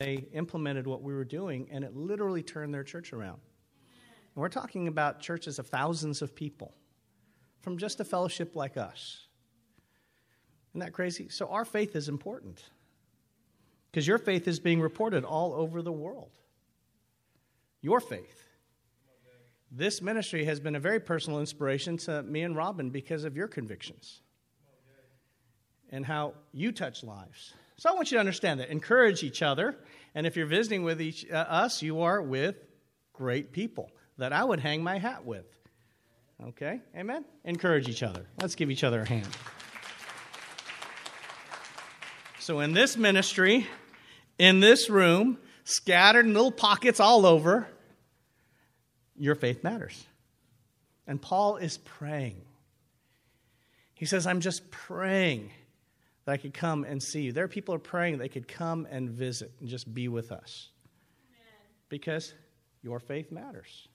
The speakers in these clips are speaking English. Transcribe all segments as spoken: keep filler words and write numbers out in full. they implemented what we were doing, and it literally turned their church around. And we're talking about churches of thousands of people from just a fellowship like us. Isn't that crazy? So our faith is important because your faith is being reported all over the world. Your faith. This ministry has been a very personal inspiration to me and Robin because of your convictions and how you touch lives. So I want you to understand that. Encourage each other. And if you're visiting with each, uh, us, you are with great people that I would hang my hat with. Okay? Amen? Encourage each other. Let's give each other a hand. So in this ministry, in this room, scattered in little pockets all over, your faith matters. And Paul is praying. He says, I'm just praying that I could come and see you. There are people who are praying they could come and visit and just be with us. Amen. Because your faith matters.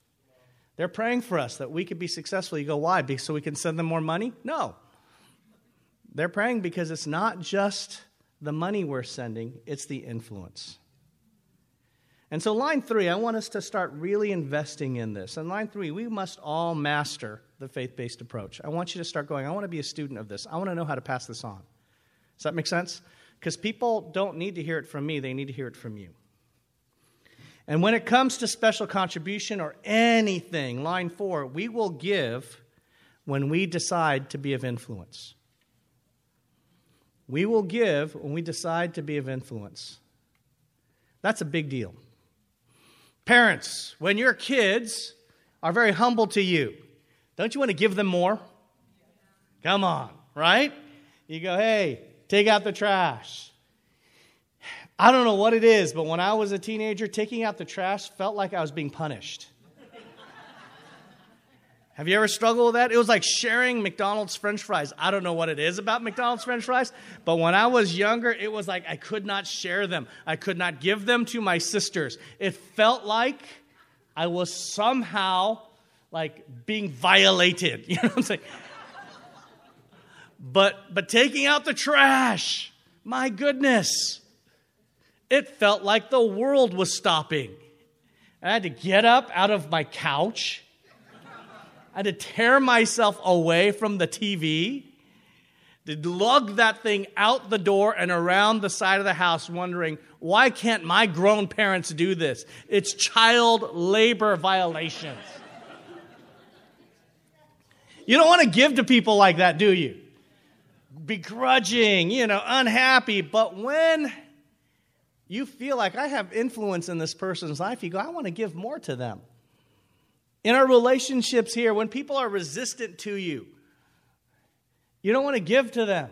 They're praying for us that we could be successful. You go, why? So we can send them more money? No. They're praying because it's not just the money we're sending, it's the influence. And so line three, I want us to start really investing in this. And line three, we must all master the faith-based approach. I want you to start going, I want to be a student of this. I want to know how to pass this on. Does that make sense? Because people don't need to hear it from me. They need to hear it from you. And when it comes to special contribution or anything, line four, we will give when we decide to be of influence. We will give when we decide to be of influence. That's a big deal. Parents, when your kids are very humble to you, don't you want to give them more? Come on, right? You go, hey, take out the trash. I don't know what it is, but when I was a teenager, taking out the trash felt like I was being punished. Have you ever struggled with that? It was like sharing McDonald's French fries. I don't know what it is about McDonald's French fries, but when I was younger, it was like I could not share them. I could not give them to my sisters. It felt like I was somehow like being violated. You know what I'm saying? But but taking out the trash, my goodness, it felt like the world was stopping. I had to get up out of my couch. I had to tear myself away from the T V, to lug that thing out the door and around the side of the house wondering, why can't my grown parents do this? It's child labor violations. You don't want to give to people like that, do you? Begrudging, you know, unhappy. But when you feel like I have influence in this person's life, you go, I want to give more to them. In our relationships here, when people are resistant to you, you don't want to give to them.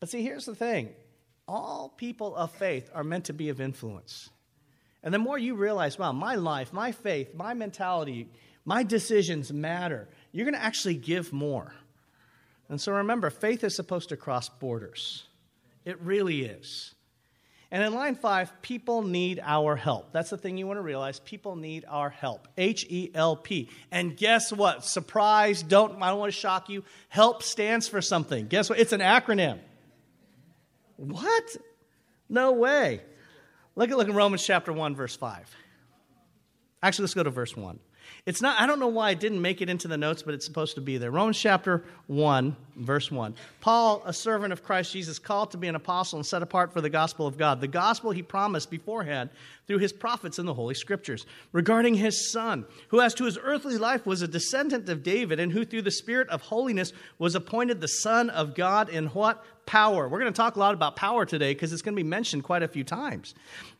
But see, here's the thing. All people of faith are meant to be of influence. And the more you realize, wow, my life, my faith, my mentality, my decisions matter, you're going to actually give more. And so remember, faith is supposed to cross borders. It really is. And in line five, people need our help. That's the thing you want to realize. People need our help. H E L P. And guess what? Surprise, don't, I don't want to shock you. HELP stands for something. Guess what? It's an acronym. What? No way. Look at, look at Romans chapter one, verse five. Actually, let's go to verse one. It's not, I don't know why I didn't make it into the notes, but it's supposed to be there. Romans chapter one, verse one. Paul, a servant of Christ Jesus, called to be an apostle and set apart for the gospel of God, the gospel he promised beforehand through his prophets in the Holy Scriptures, regarding his Son, who as to his earthly life was a descendant of David and who through the Spirit of holiness was appointed the Son of God in what? Power. We're going to talk a lot about power today because it's going to be mentioned quite a few times.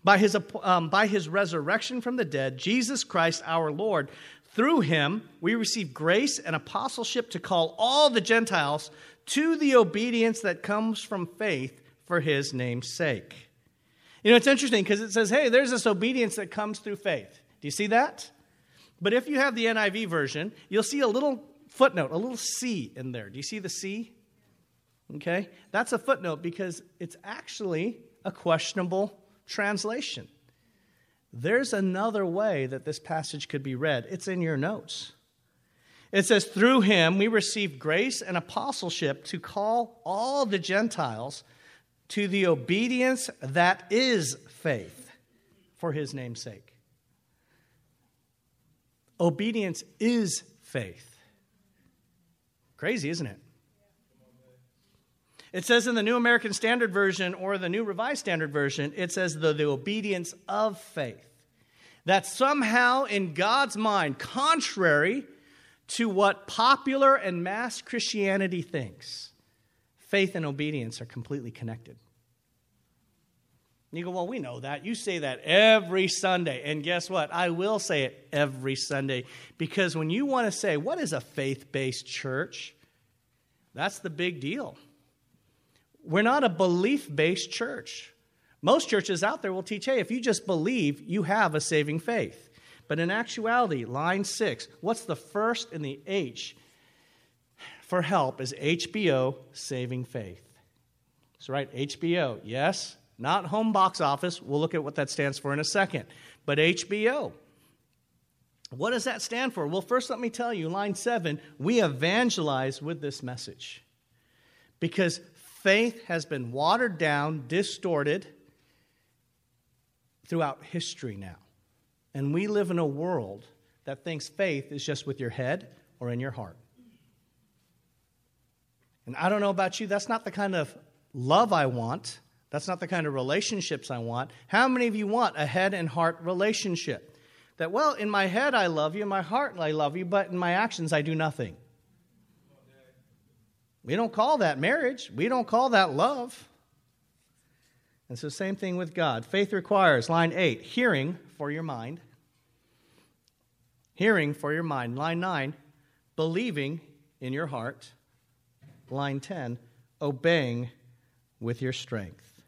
By his, um, by his resurrection from the dead, Jesus Christ our Lord, through him we receive grace and apostleship to call all the Gentiles to the obedience that comes from faith for his name's sake. You know, it's interesting because it says, hey, there's this obedience that comes through faith. Do you see that? But if you have the N I V version, you'll see a little footnote, a little C in there. Do you see the C? Okay, that's a footnote because it's actually a questionable translation. There's another way that this passage could be read. It's in your notes. It says, through him we receive grace and apostleship to call all the Gentiles to the obedience that is faith for his name's sake. Obedience is faith. Crazy, isn't it? It says in the New American Standard Version or the New Revised Standard Version, it says the, the obedience of faith. That somehow in God's mind, contrary to what popular and mass Christianity thinks, faith and obedience are completely connected. And you go, well, we know that. You say that every Sunday. And guess what? I will say it every Sunday. Because when you want to say, what is a faith-based church? That's the big deal. We're not a belief-based church. Most churches out there will teach, hey, if you just believe, you have a saving faith. But in actuality, line six, what's the first in the H for help is H B O, saving faith. That's right, H B O, yes, not home box office. We'll look at what that stands for in a second. But H B O, what does that stand for? Well, first let me tell you, line seven, we evangelize with this message. Because faith has been watered down, distorted throughout history now. And we live in a world that thinks faith is just with your head or in your heart. And I don't know about you, that's not the kind of love I want. That's not the kind of relationships I want. How many of you want a head and heart relationship? That, well, in my head I love you, in my heart I love you, but in my actions I do nothing. We don't call that marriage. We don't call that love. And so same thing with God. Faith requires, line eight, hearing for your mind. Hearing for your mind. Line nine, believing in your heart. Line ten, obeying with your strength.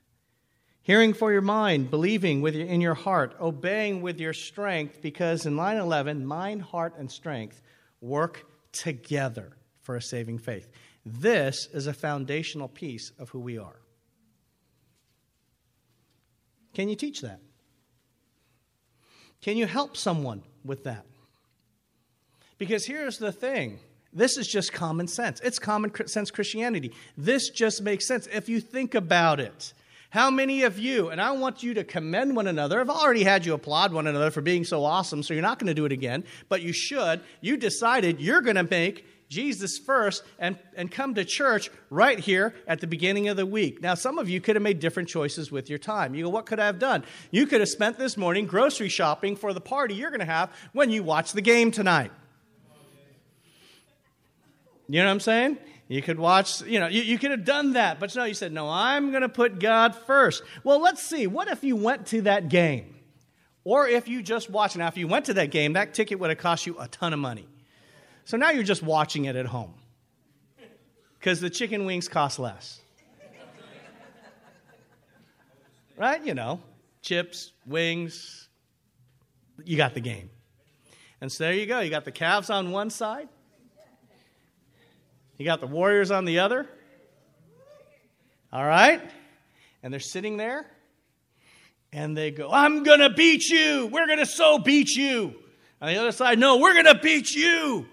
Hearing for your mind, believing with your, in your heart, obeying with your strength, because in line eleven, mind, heart, and strength work together for a saving faith. This is a foundational piece of who we are. Can you teach that? Can you help someone with that? Because here's the thing. This is just common sense. It's common sense Christianity. This just makes sense if you think about it. How many of you, and I want you to commend one another. I've already had you applaud one another for being so awesome, so you're not going to do it again, but you should. You decided you're going to make Jesus first and, and come to church right here at the beginning of the week. Now, some of you could have made different choices with your time. You go, what could I have done? You could have spent this morning grocery shopping for the party you're going to have when you watch the game tonight. You know what I'm saying? You could watch, you know, you, you could have done that. But no, you said, no, I'm going to put God first. Well, let's see. What if you went to that game? Or if you just watched. Now, if you went to that game, that ticket would have cost you a ton of money. So now you're just watching it at home because the chicken wings cost less, right? You know, chips, wings, you got the game. And so there you go. You got the Cavs on one side. You got the Warriors on the other. All right. And they're sitting there and they go, I'm going to beat you. We're going to so beat you. On the other side, no, we're going to beat you.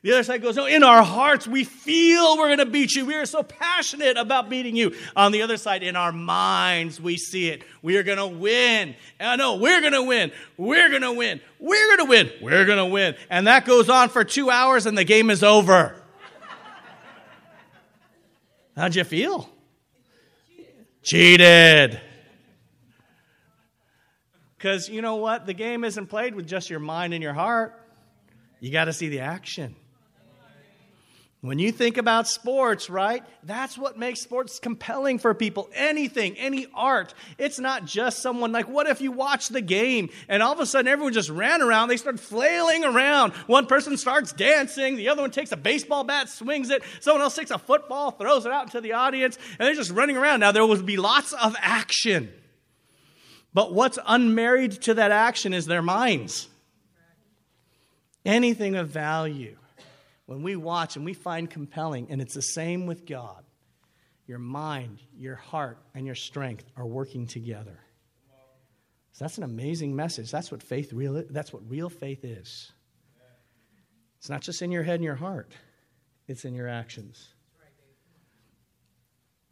The other side goes, no, in our hearts, we feel we're going to beat you. We are so passionate about beating you. On the other side, in our minds, we see it. We are going to win. And no, we're going to win. We're going to win. We're going to win. We're going to win. And that goes on for two hours, and the game is over. How'd you feel? Cheated. Cheated. Because you know what? The game isn't played with just your mind and your heart. You got to see the action. When you think about sports, right? That's what makes sports compelling for people. Anything, any art. It's not just someone like, what if you watch the game and all of a sudden everyone just ran around. They start flailing around. One person starts dancing. The other one takes a baseball bat, swings it. Someone else takes a football, throws it out into the audience, and they're just running around. Now, there will be lots of action. But what's unmarried to that action is their minds. Anything of value, when we watch and we find compelling, and it's the same with God, your mind, your heart, and your strength are working together. So that's an amazing message. That's what faith real. That's what real faith is. It's not just in your head and your heart. It's in your actions.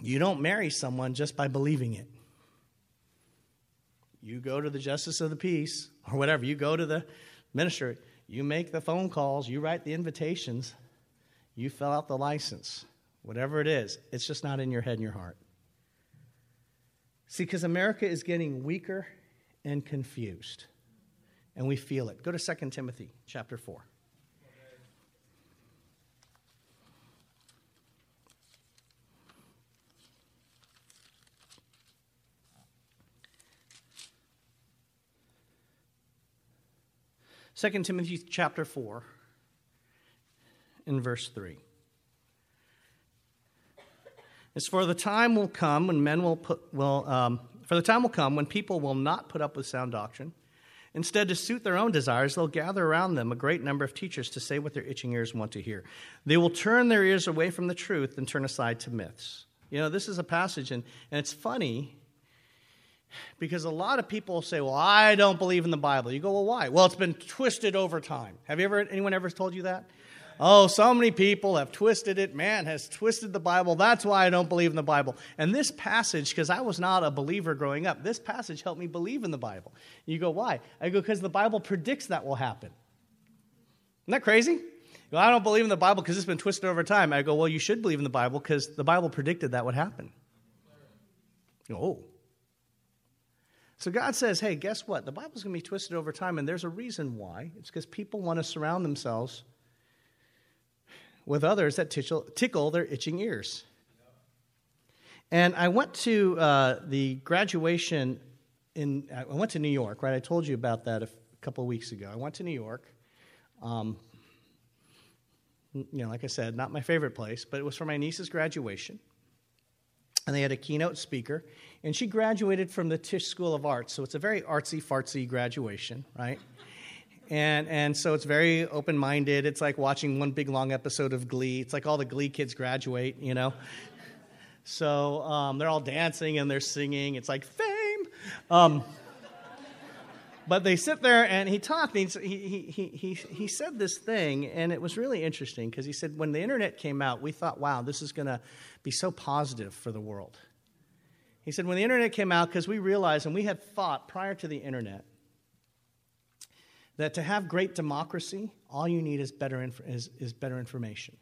You don't marry someone just by believing it. You go to the justice of the peace or whatever. You go to the minister. You make the phone calls. You write the invitations. You fill out the license. Whatever it is, it's just not in your head and your heart. See, because America is getting weaker and confused, and we feel it. Go to Second Timothy chapter four. Second Timothy chapter four in verse three. It's for the time will come when men will put will um, for the time will come when people will not put up with sound doctrine. Instead, to suit their own desires, they'll gather around them a great number of teachers to say what their itching ears want to hear. They will turn their ears away from the truth and turn aside to myths. You know, this is a passage, and, and it's funny because a lot of people say, well, I don't believe in the Bible. You go, well, why? Well, it's been twisted over time. Have you ever anyone ever told you that? Oh, so many people have twisted it. Man has twisted the Bible. That's why I don't believe in the Bible. And this passage, because I was not a believer growing up, this passage helped me believe in the Bible. You go, why? I go, because the Bible predicts that will happen. Isn't that crazy? Well, I don't believe in the Bible because it's been twisted over time. I go, well, you should believe in the Bible because the Bible predicted that would happen. You go, oh. So God says, hey, guess what? The Bible's going to be twisted over time, and there's a reason why. It's because people want to surround themselves with others that tickle, tickle their itching ears. And I went to uh, the graduation in, I went to New York, right? I told you about that a, f- a couple of weeks ago. I went to New York. Um, you know, like I said, not my favorite place, but it was for my niece's graduation. And they had a keynote speaker. And she graduated from the Tisch School of Arts. So it's a very artsy-fartsy graduation, right? And and so it's very open-minded. It's like watching one big long episode of Glee. It's like all the Glee kids graduate, you know. So um, they're all dancing and they're singing. It's like fame. Um, but they sit there and he talked. And he, he, he, he, he said this thing, and it was really interesting because he said when the internet came out, we thought, wow, this is going to be so positive for the world. He said when the internet came out, because we realized and we had thought prior to the internet, that to have great democracy, all you need is better inf- is, is better information.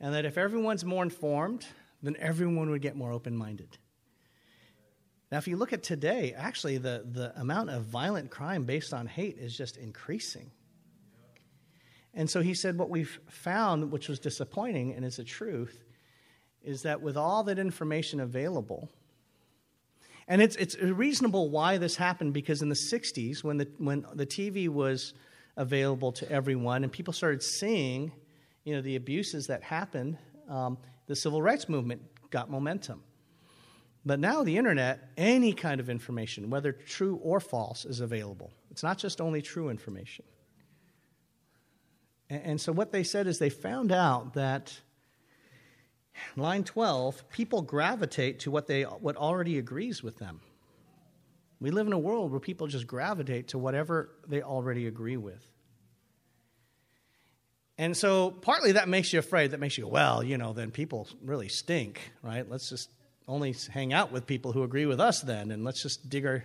And that if everyone's more informed, then everyone would get more open-minded. Now, if you look at today, actually the, the amount of violent crime based on hate is just increasing. And so he said what we've found, which was disappointing and is a truth, is that with all that information available. And it's it's reasonable why this happened, because in the sixties, when the when the T V was available to everyone and people started seeing, you know, the abuses that happened, um, the civil rights movement got momentum. But now the internet, any kind of information, whether true or false, is available. It's not just only true information. And, and so what they said is they found out that line twelve, people gravitate to what they what already agrees with them. We live in a world where people just gravitate to whatever they already agree with. And so partly that makes you afraid. That makes you go, well, you know, then people really stink, right? Let's just only hang out with people who agree with us then, and let's just dig our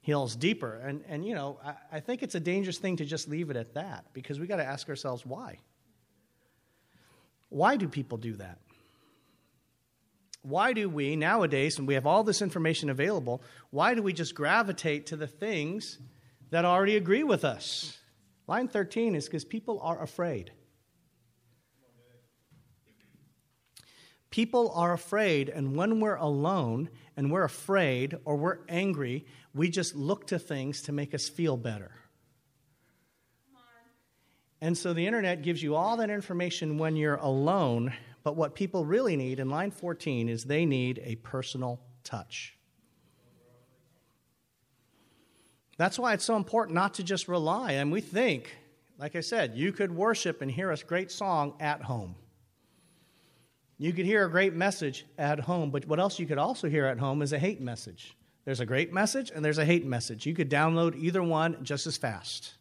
heels deeper. And, and you know, I, I think it's a dangerous thing to just leave it at that, because we got to ask ourselves why. Why do people do that? Why do we nowadays, and we have all this information available, why do we just gravitate to the things that already agree with us? Line thirteen is because people are afraid. People are afraid, and when we're alone and we're afraid or we're angry, we just look to things to make us feel better. And so the internet gives you all that information when you're alone. But what people really need in line fourteen is they need a personal touch. That's why it's so important not to just rely. And we think, like I said, you could worship and hear a great song at home. You could hear a great message at home. But what else you could also hear at home is a hate message. There's a great message and there's a hate message. You could download either one just as fast.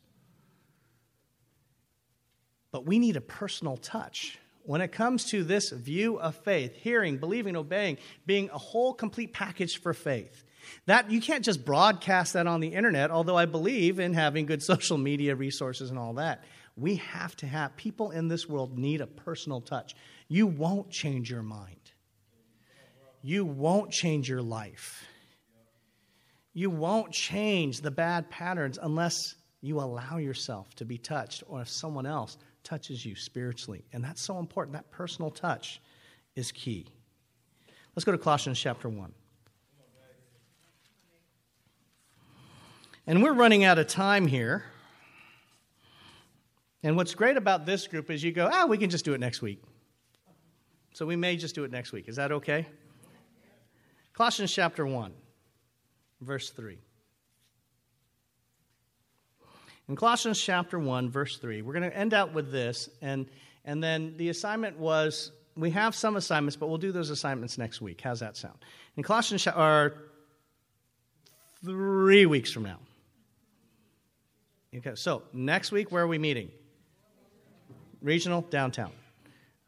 But we need a personal touch. When it comes to this view of faith, hearing, believing, obeying, being a whole complete package for faith, that you can't just broadcast that on the internet, although I believe in having good social media resources and all that. We have to have, people in this world need a personal touch. You won't change your mind. You won't change your life. You won't change the bad patterns unless you allow yourself to be touched, or if someone else touches you spiritually. And that's so important. That personal touch is key. Let's go to Colossians chapter one. And we're running out of time here. And what's great about this group is you go, ah, we can just do it next week. So we may just do it next week. Is that okay? Colossians chapter one, verse three. In Colossians chapter one, verse three, we're going to end out with this. And, and then the assignment was, we have some assignments, but we'll do those assignments next week. How's that sound? In Colossians, or three weeks from now. Okay, so next week, where are we meeting? Regional, downtown.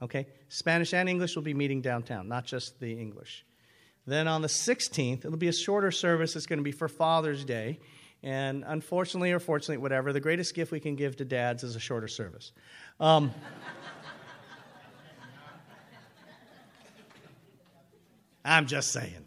Okay, Spanish and English will be meeting downtown, not just the English. Then on the sixteenth, it'll be a shorter service. It's going to be for Father's Day. And unfortunately or fortunately, whatever, the greatest gift we can give to dads is a shorter service. Um, I'm just saying.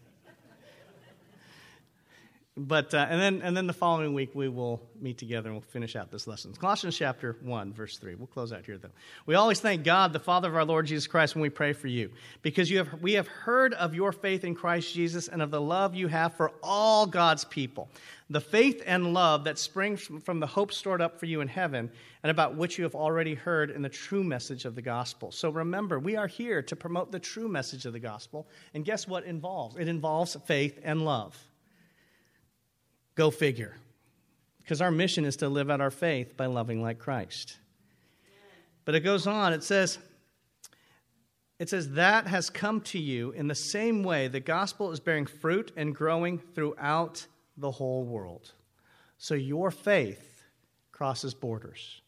But uh, and then and then the following week we will meet together and we'll finish out this lesson. Colossians chapter one, verse three. We'll close out here though. We always thank God, the Father of our Lord Jesus Christ, when we pray for you, because you have we have heard of your faith in Christ Jesus and of the love you have for all God's people, the faith and love that springs from the hope stored up for you in heaven, and about which you have already heard in the true message of the gospel. So remember, we are here to promote the true message of the gospel, and guess what involves? It involves faith and love. Go figure. Because our mission is to live out our faith by loving like Christ. But it goes on. It says, it says, that has come to you in the same way the gospel is bearing fruit and growing throughout the whole world. So your faith crosses borders.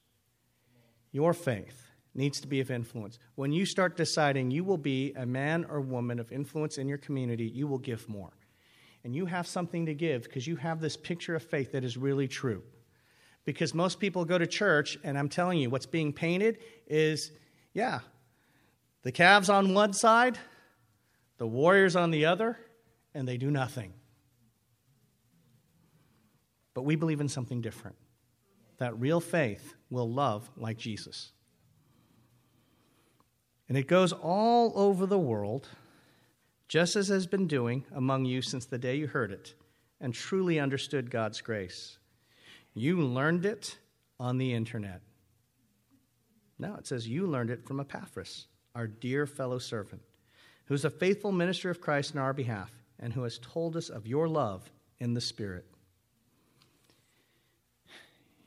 Your faith needs to be of influence. When you start deciding you will be a man or woman of influence in your community, you will give more. And you have something to give because you have this picture of faith that is really true. Because most people go to church, and I'm telling you, what's being painted is, yeah, the Cavs on one side, the Warriors on the other, and they do nothing. But we believe in something different. That real faith will love like Jesus. And it goes all over the world, just as has been doing among you since the day you heard it and truly understood God's grace. You learned it on the internet. No, it says you learned it from Epaphras, our dear fellow servant, who is a faithful minister of Christ on our behalf and who has told us of your love in the Spirit.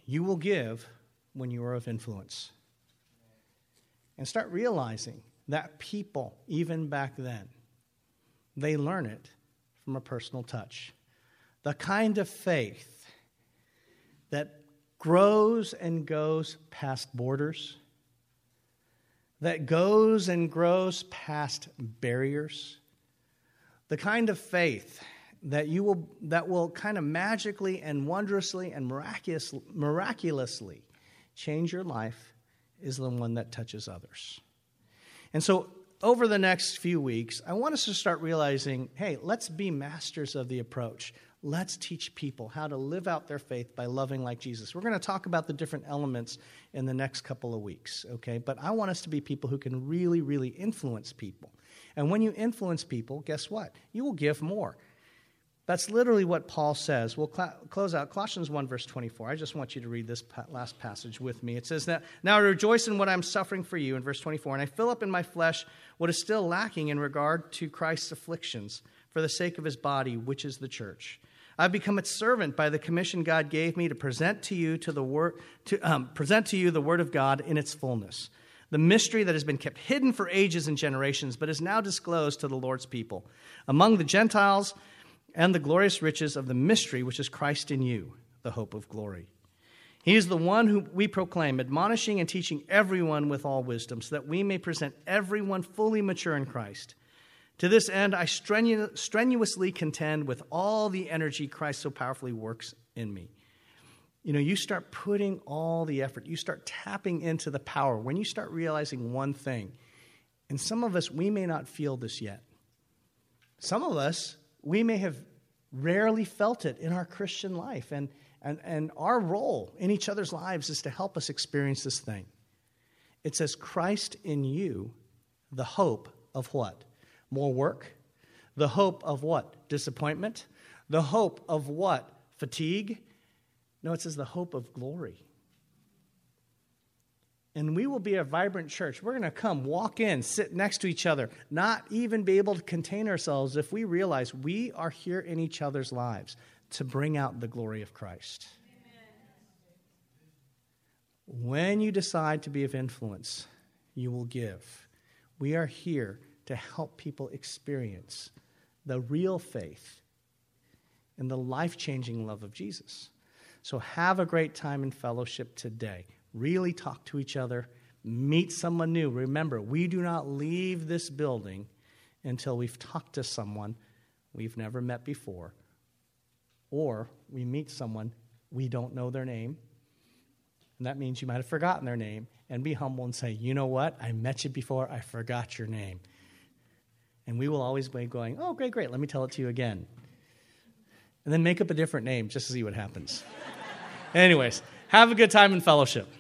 You will give when you are of influence. And start realizing that people, even back then, they learn it from a personal touch. The kind of faith that grows and goes past borders, that goes and grows past barriers, the kind of faith that you will that will kind of magically and wondrously and miraculous, miraculously change your life is the one that touches others. And so over the next few weeks, I want us to start realizing, hey, let's be masters of the approach. Let's teach people how to live out their faith by loving like Jesus. We're going to talk about the different elements in the next couple of weeks, okay? But I want us to be people who can really, really influence people. And when you influence people, guess what? You will give more. That's literally what Paul says. We'll cl- close out Colossians one, verse twenty-four. I just want you to read this pa- last passage with me. It says, that, now I rejoice in what I'm suffering for you, in verse twenty-four, and I fill up in my flesh what is still lacking in regard to Christ's afflictions for the sake of his body, which is the church. I've become its servant by the commission God gave me to present to you to the word to um, present to you the word of God in its fullness, the mystery that has been kept hidden for ages and generations, but is now disclosed to the Lord's people among the Gentiles, and the glorious riches of the mystery which is Christ in you, the hope of glory. He is the one who we proclaim, admonishing and teaching everyone with all wisdom, so that we may present everyone fully mature in Christ. To this end, I strenu- strenuously contend with all the energy Christ so powerfully works in me. You know, you start putting all the effort, you start tapping into the power when you start realizing one thing. And some of us, we may not feel this yet. Some of us, we may have rarely felt it in our Christian life. And And, and our role in each other's lives is to help us experience this thing. It says, Christ in you, the hope of what? More work? The hope of what? Disappointment? The hope of what? Fatigue? No, it says the hope of glory. And we will be a vibrant church. We're going to come, walk in, sit next to each other, not even be able to contain ourselves if we realize we are here in each other's lives to bring out the glory of Christ. Amen. When you decide to be of influence, you will give. We are here to help people experience the real faith and the life-changing love of Jesus. So have a great time in fellowship today. Really talk to each other. Meet someone new. Remember, we do not leave this building until we've talked to someone we've never met before, or we meet someone, we don't know their name, and that means you might have forgotten their name, and be humble and say, you know what, I met you before, I forgot your name. And we will always be going, oh, great, great, let me tell it to you again. And then make up a different name just to see what happens. Anyways, have a good time in fellowship.